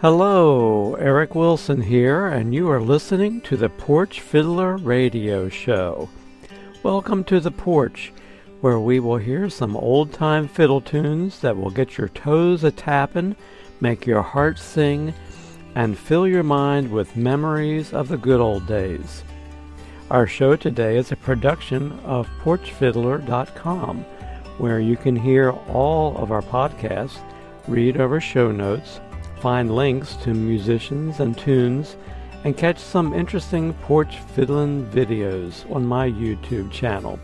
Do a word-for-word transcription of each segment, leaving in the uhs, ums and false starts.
Hello, Eric Wilson here, and you are listening to the Porch Fiddler Radio Show. Welcome to the porch, where we will hear some old-time fiddle tunes that will get your toes a-tappin', make your heart sing, and fill your mind with memories of the good old days. Our show today is a production of porch fiddler dot com, where you can hear all of our podcasts, read over show notes, find links to musicians and tunes, and catch some interesting porch fiddlin' videos on my YouTube channel.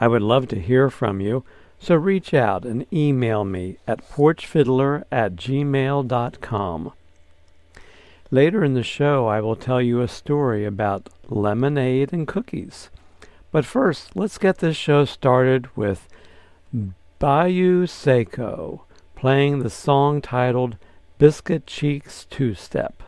I would love to hear from you, so reach out and email me at porch fiddler at gmail dot com. Later in the show, I will tell you a story about lemonade and cookies. But first, let's get this show started with Bayou Seco playing the song titled Biscuit Cheeks Two-Step.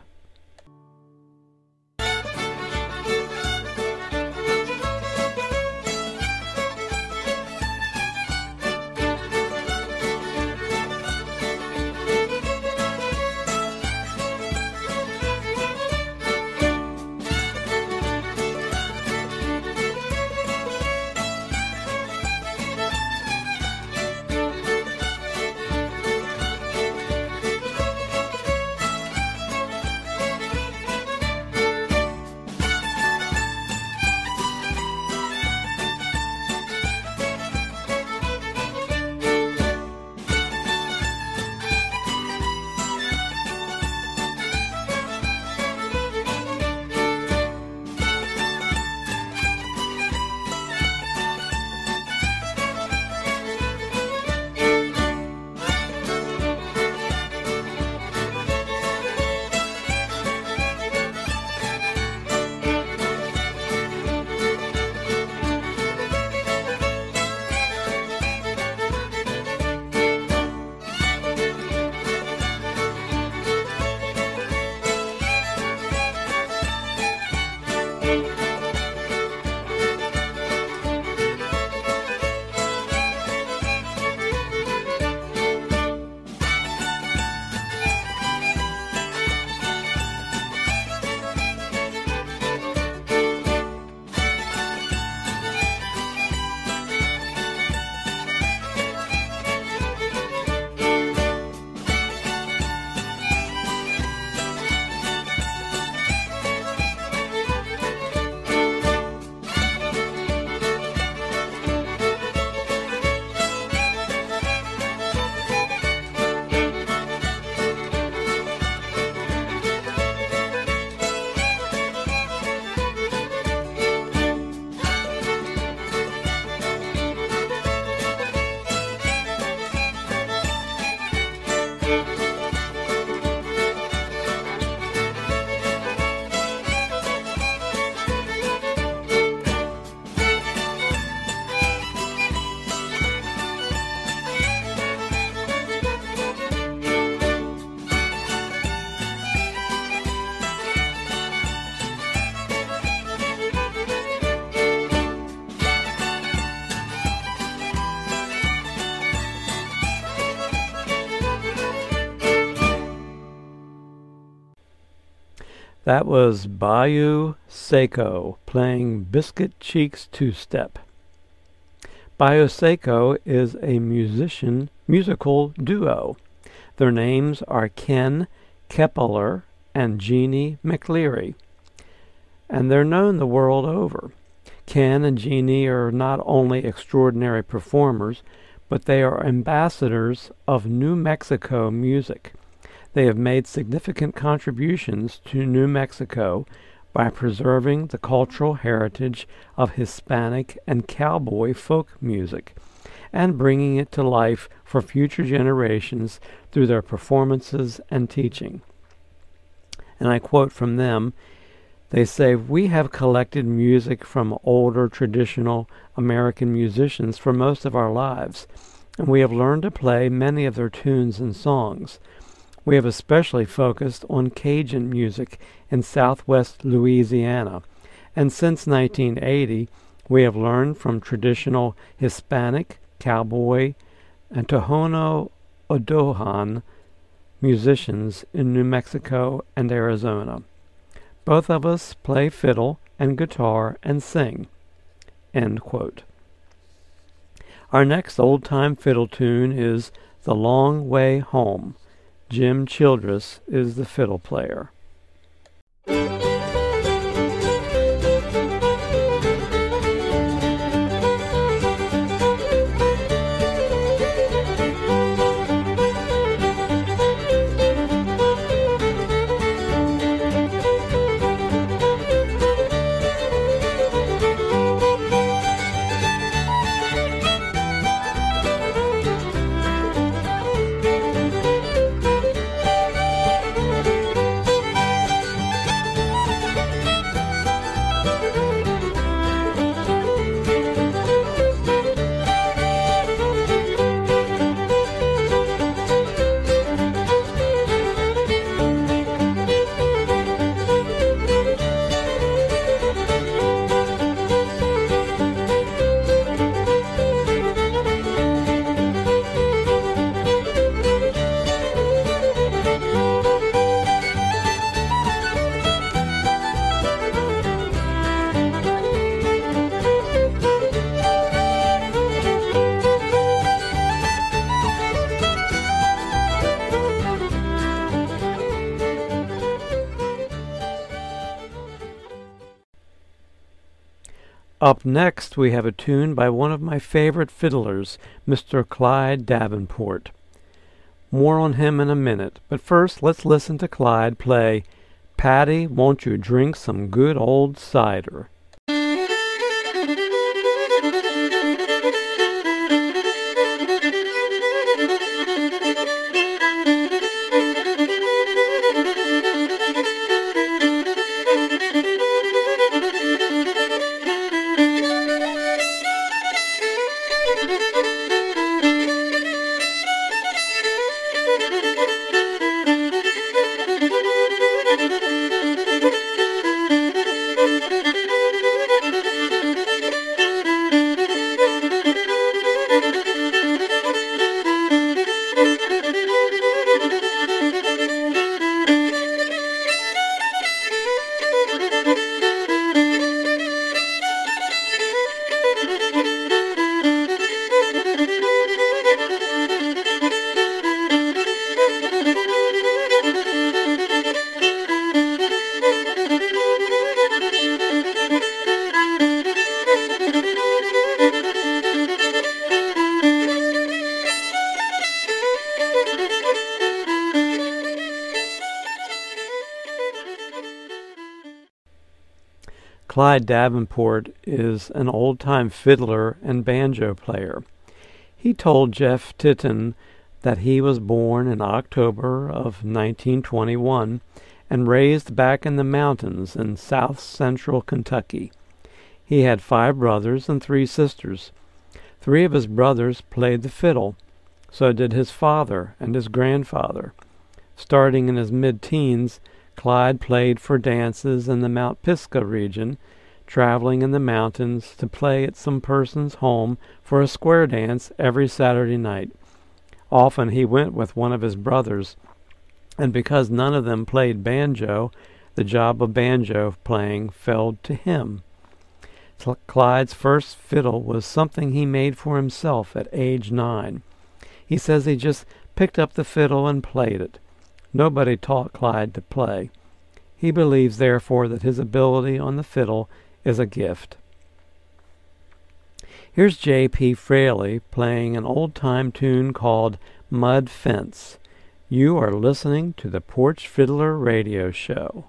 That was Bayou Seco playing Biscuit Cheeks Two-Step. Bayou Seco is a musician musical duo. Their names are Ken Keppeler and Jeannie McLeary, and they're known the world over. Ken and Jeannie are not only extraordinary performers, but they are ambassadors of New Mexico music. They have made significant contributions to New Mexico by preserving the cultural heritage of Hispanic and cowboy folk music and bringing it to life for future generations through their performances and teaching. And I quote from them, they say, "We have collected music from older traditional American musicians for most of our lives, and we have learned to play many of their tunes and songs. We have especially focused on Cajun music in southwest Louisiana, and since nineteen eighty, we have learned from traditional Hispanic, cowboy, and Tohono O'odham musicians in New Mexico and Arizona. Both of us play fiddle and guitar and sing." End quote. Our next old-time fiddle tune is "The Long Way Home." Jim Childress is the fiddle player. Up next, we have a tune by one of my favorite fiddlers, Mister Clyde Davenport. More on him in a minute, but first let's listen to Clyde play "Patty, Won't You Drink Some Good Old Cider?" Clyde Davenport is an old-time fiddler and banjo player. He told Jeff Titon that he was born in October of nineteen twenty-one and raised back in the mountains in south-central Kentucky. He had five brothers and three sisters. Three of his brothers played the fiddle. So did his father and his grandfather. Starting in his mid-teens, Clyde played for dances in the Mount Pisgah region, traveling in the mountains to play at some person's home for a square dance every Saturday night. Often he went with one of his brothers, and because none of them played banjo, the job of banjo playing fell to him. Clyde's first fiddle was something he made for himself at age nine. He says he just picked up the fiddle and played it. Nobody taught Clyde to play. He believes, therefore, that his ability on the fiddle is a gift. Here's J P Fraley playing an old-time tune called "Mud Fence." You are listening to the Porch Fiddler Radio Show.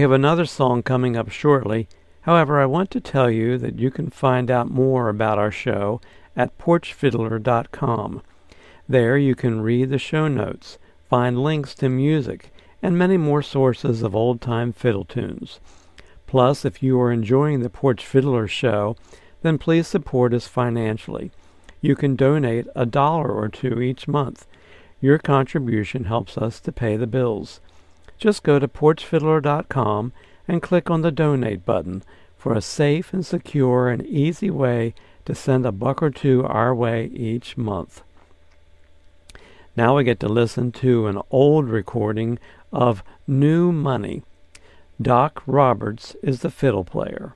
We have another song coming up shortly. However, I want to tell you that you can find out more about our show at porch fiddler dot com. There you can read the show notes, find links to music, and many more sources of old-time fiddle tunes. Plus, if you are enjoying the Porch Fiddler show, then please support us financially. You can donate a dollar or two each month. Your contribution helps us to pay the bills. Just go to porch fiddler dot com and click on the Donate button for a safe and secure and easy way to send a buck or two our way each month. Now we get to listen to an old recording of New Money. Doc Roberts is the fiddle player.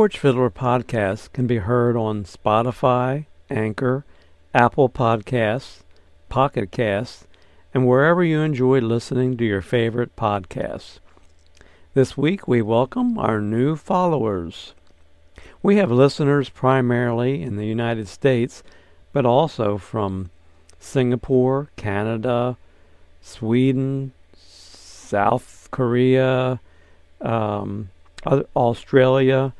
Porch Fiddler podcast can be heard on Spotify, Anchor, Apple Podcasts, Pocket Casts, and wherever you enjoy listening to your favorite podcasts. This week we welcome our new followers. We have listeners primarily in the United States, but also from Singapore, Canada, Sweden, South Korea, um, Australia.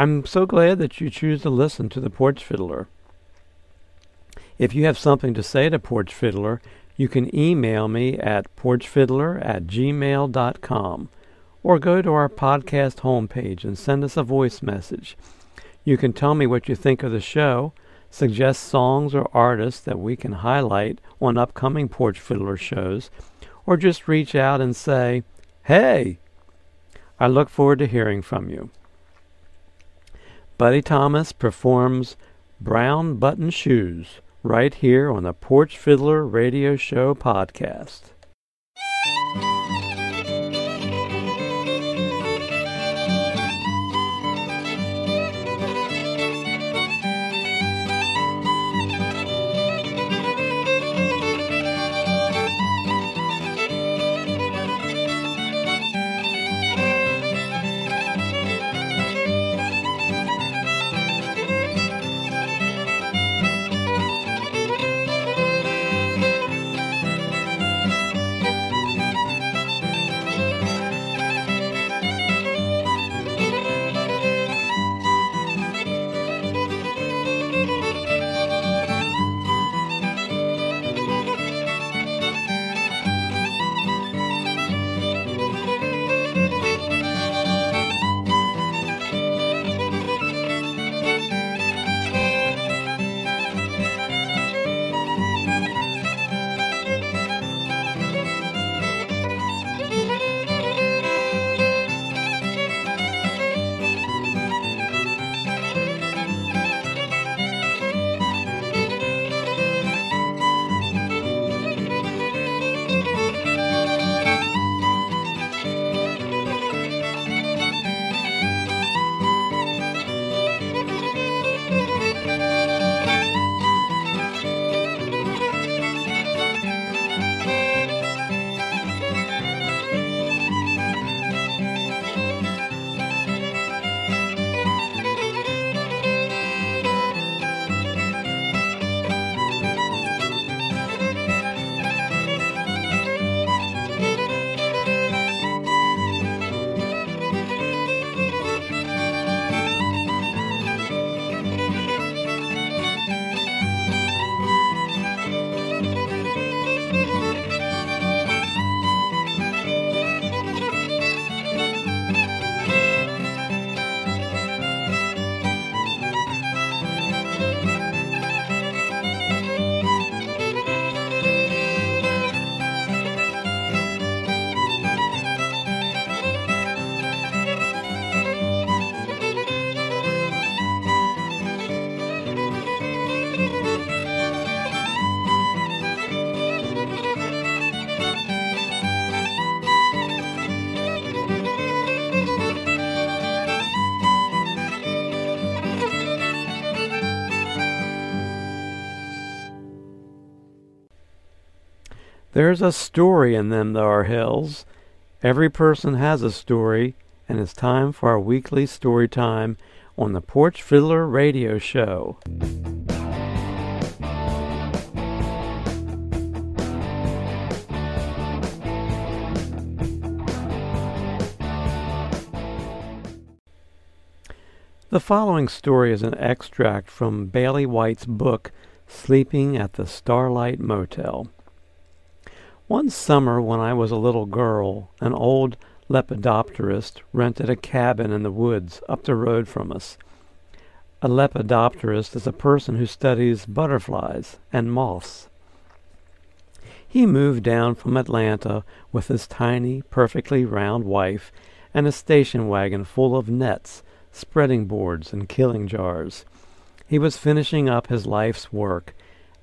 I'm so glad that you choose to listen to the Porch Fiddler. If you have something to say to Porch Fiddler, you can email me at porchfiddler at gmail dot com or go to our podcast homepage and send us a voice message. You can tell me what you think of the show, suggest songs or artists that we can highlight on upcoming Porch Fiddler shows, or just reach out and say, hey! I look forward to hearing from you. Buddy Thomas performs Brown Button Shoes right here on the Porch Fiddler Radio Show podcast. There's a story in them thar hills. Every person has a story, and it's time for our weekly story time on the Porch Fiddler Radio Show. The following story is an extract from Bailey White's book, Sleeping at the Starlight Motel. One summer when I was a little girl, an old lepidopterist rented a cabin in the woods up the road from us. A lepidopterist is a person who studies butterflies and moths. He moved down from Atlanta with his tiny, perfectly round wife and a station wagon full of nets, spreading boards, and killing jars. He was finishing up his life's work,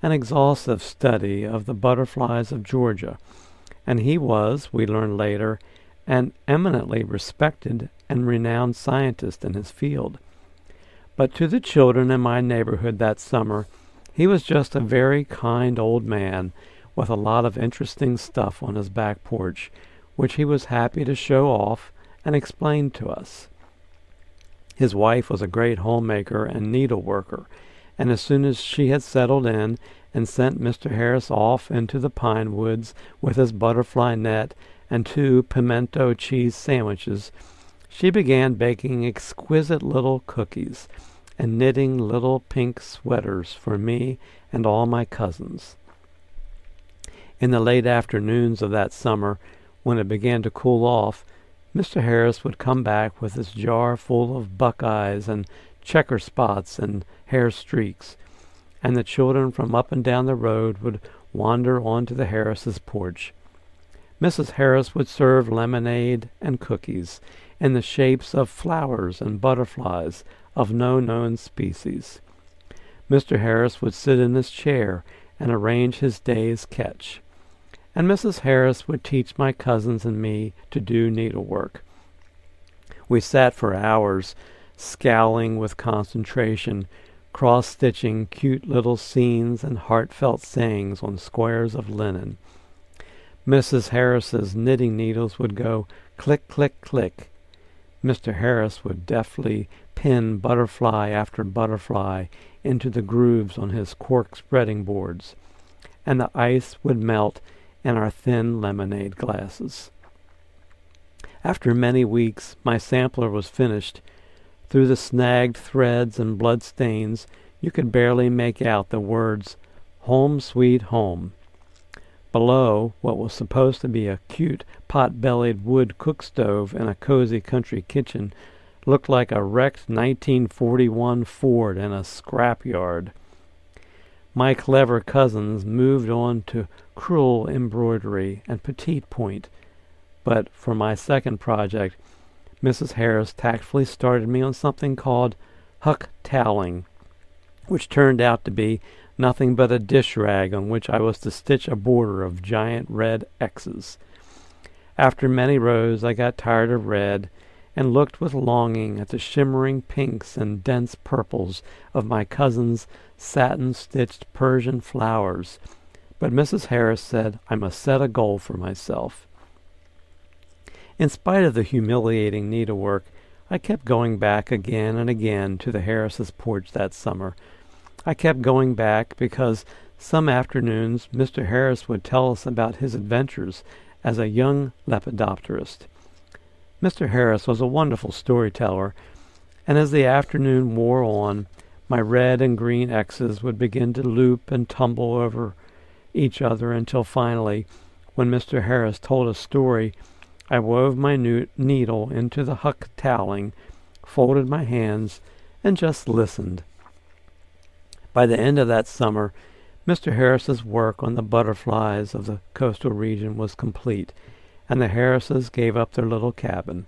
an exhaustive study of the butterflies of Georgia, and he was, we learned later, an eminently respected and renowned scientist in his field. But to the children in my neighborhood that summer, he was just a very kind old man with a lot of interesting stuff on his back porch, which he was happy to show off and explain to us. His wife was a great homemaker and needleworker, and as soon as she had settled in and sent Mister Harris off into the pine woods with his butterfly net and two pimento cheese sandwiches, She began baking exquisite little cookies and knitting little pink sweaters for me and all my cousins. In the late afternoons of that summer, when it began to cool off, Mister Harris would come back with his jar full of buckeyes and checker spots and hair streaks, and the children from up and down the road would wander onto the Harris's porch. Missus Harris would serve lemonade and cookies in the shapes of flowers and butterflies of no known species. Mister Harris would sit in his chair and arrange his day's catch, and Missus Harris would teach my cousins and me to do needlework. We sat for hours, scowling with concentration, cross-stitching cute little scenes and heartfelt sayings on squares of linen. Missus Harris's knitting needles would go click, click, click. Mister Harris would deftly pin butterfly after butterfly into the grooves on his cork spreading boards, and the ice would melt in our thin lemonade glasses. After many weeks, my sampler was finished. Through the snagged threads and blood stains, you could barely make out the words, "Home, Sweet Home." Below what was supposed to be a cute pot-bellied wood cook stove in a cozy country kitchen looked like a wrecked nineteen forty-one Ford in a scrapyard. My clever cousins moved on to crewel embroidery and petite point, but for my second project, Missus Harris tactfully started me on something called huck toweling, which turned out to be nothing but a dish rag on which I was to stitch a border of giant red X's. After many rows, I got tired of red and looked with longing at the shimmering pinks and dense purples of my cousin's satin-stitched Persian flowers, but Missus Harris said I must set a goal for myself. In spite of the humiliating needlework, I kept going back again and again to the Harris's porch that summer. I kept going back because some afternoons Mister Harris would tell us about his adventures as a young lepidopterist. Mister Harris was a wonderful storyteller, and as the afternoon wore on, my red and green X's would begin to loop and tumble over each other until finally, when Mister Harris told a story, I wove my needle into the huck toweling, folded my hands, and just listened. By the end of that summer, Mister Harris's work on the butterflies of the coastal region was complete, and the Harrises gave up their little cabin.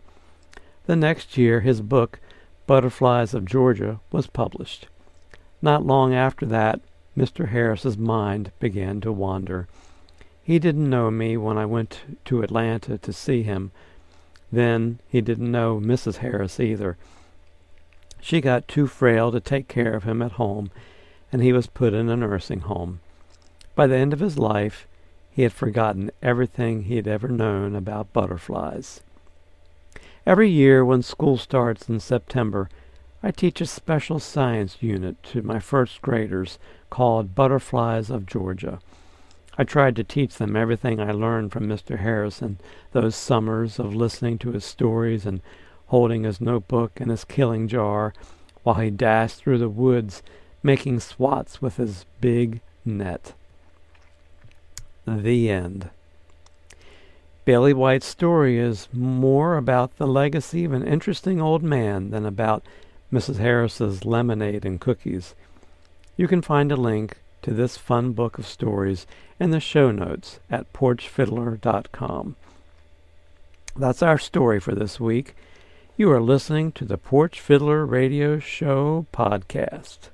The next year his book, Butterflies of Georgia, was published. Not long after that, Mister Harris's mind began to wander. He didn't know me when I went to Atlanta to see him. Then he didn't know Missus Harris either. She got too frail to take care of him at home, and he was put in a nursing home. By the end of his life, he had forgotten everything he had ever known about butterflies. Every year when school starts in September, I teach a special science unit to my first graders called Butterflies of Georgia. I tried to teach them everything I learned from Mister Harris in those summers of listening to his stories and holding his notebook and his killing jar while he dashed through the woods making swats with his big net. The end. Bailey White's story is more about the legacy of an interesting old man than about Missus Harris's lemonade and cookies. You can find a link to this fun book of stories in the show notes at porch fiddler dot com. That's our story for this week. You are listening to the Porch Fiddler Radio Show podcast.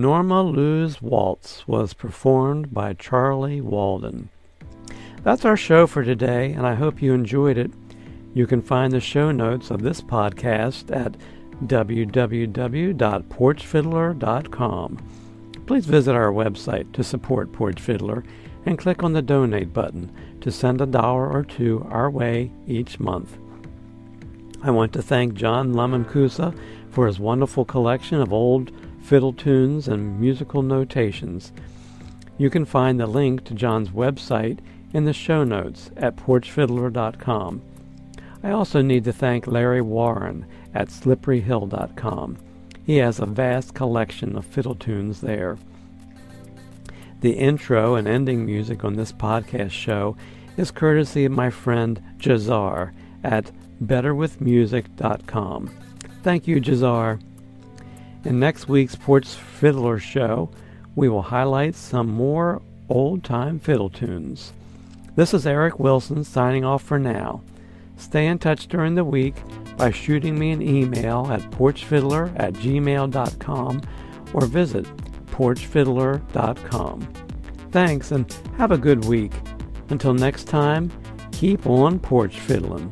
Norma Lou's Waltz was performed by Charlie Walden. That's our show for today, and I hope you enjoyed it. You can find the show notes of this podcast at w w w dot porch fiddler dot com. Please visit our website to support Porch Fiddler and click on the donate button to send a dollar or two our way each month. I want to thank John Lamancusa for his wonderful collection of old fiddle tunes and musical notations. You can find the link to John's website in the show notes at porch fiddler dot com. I also need to thank Larry Warren at slippery hill dot com. He has a vast collection of fiddle tunes there. The intro and ending music on this podcast show is courtesy of my friend Jazar at better with music dot com. Thank you, Jazar. In next week's Porch Fiddler show, we will highlight some more old-time fiddle tunes. This is Eric Wilson signing off for now. Stay in touch during the week by shooting me an email at porch fiddler at gmail dot com or visit porch fiddler dot com. Thanks, and have a good week. Until next time, keep on porch fiddling.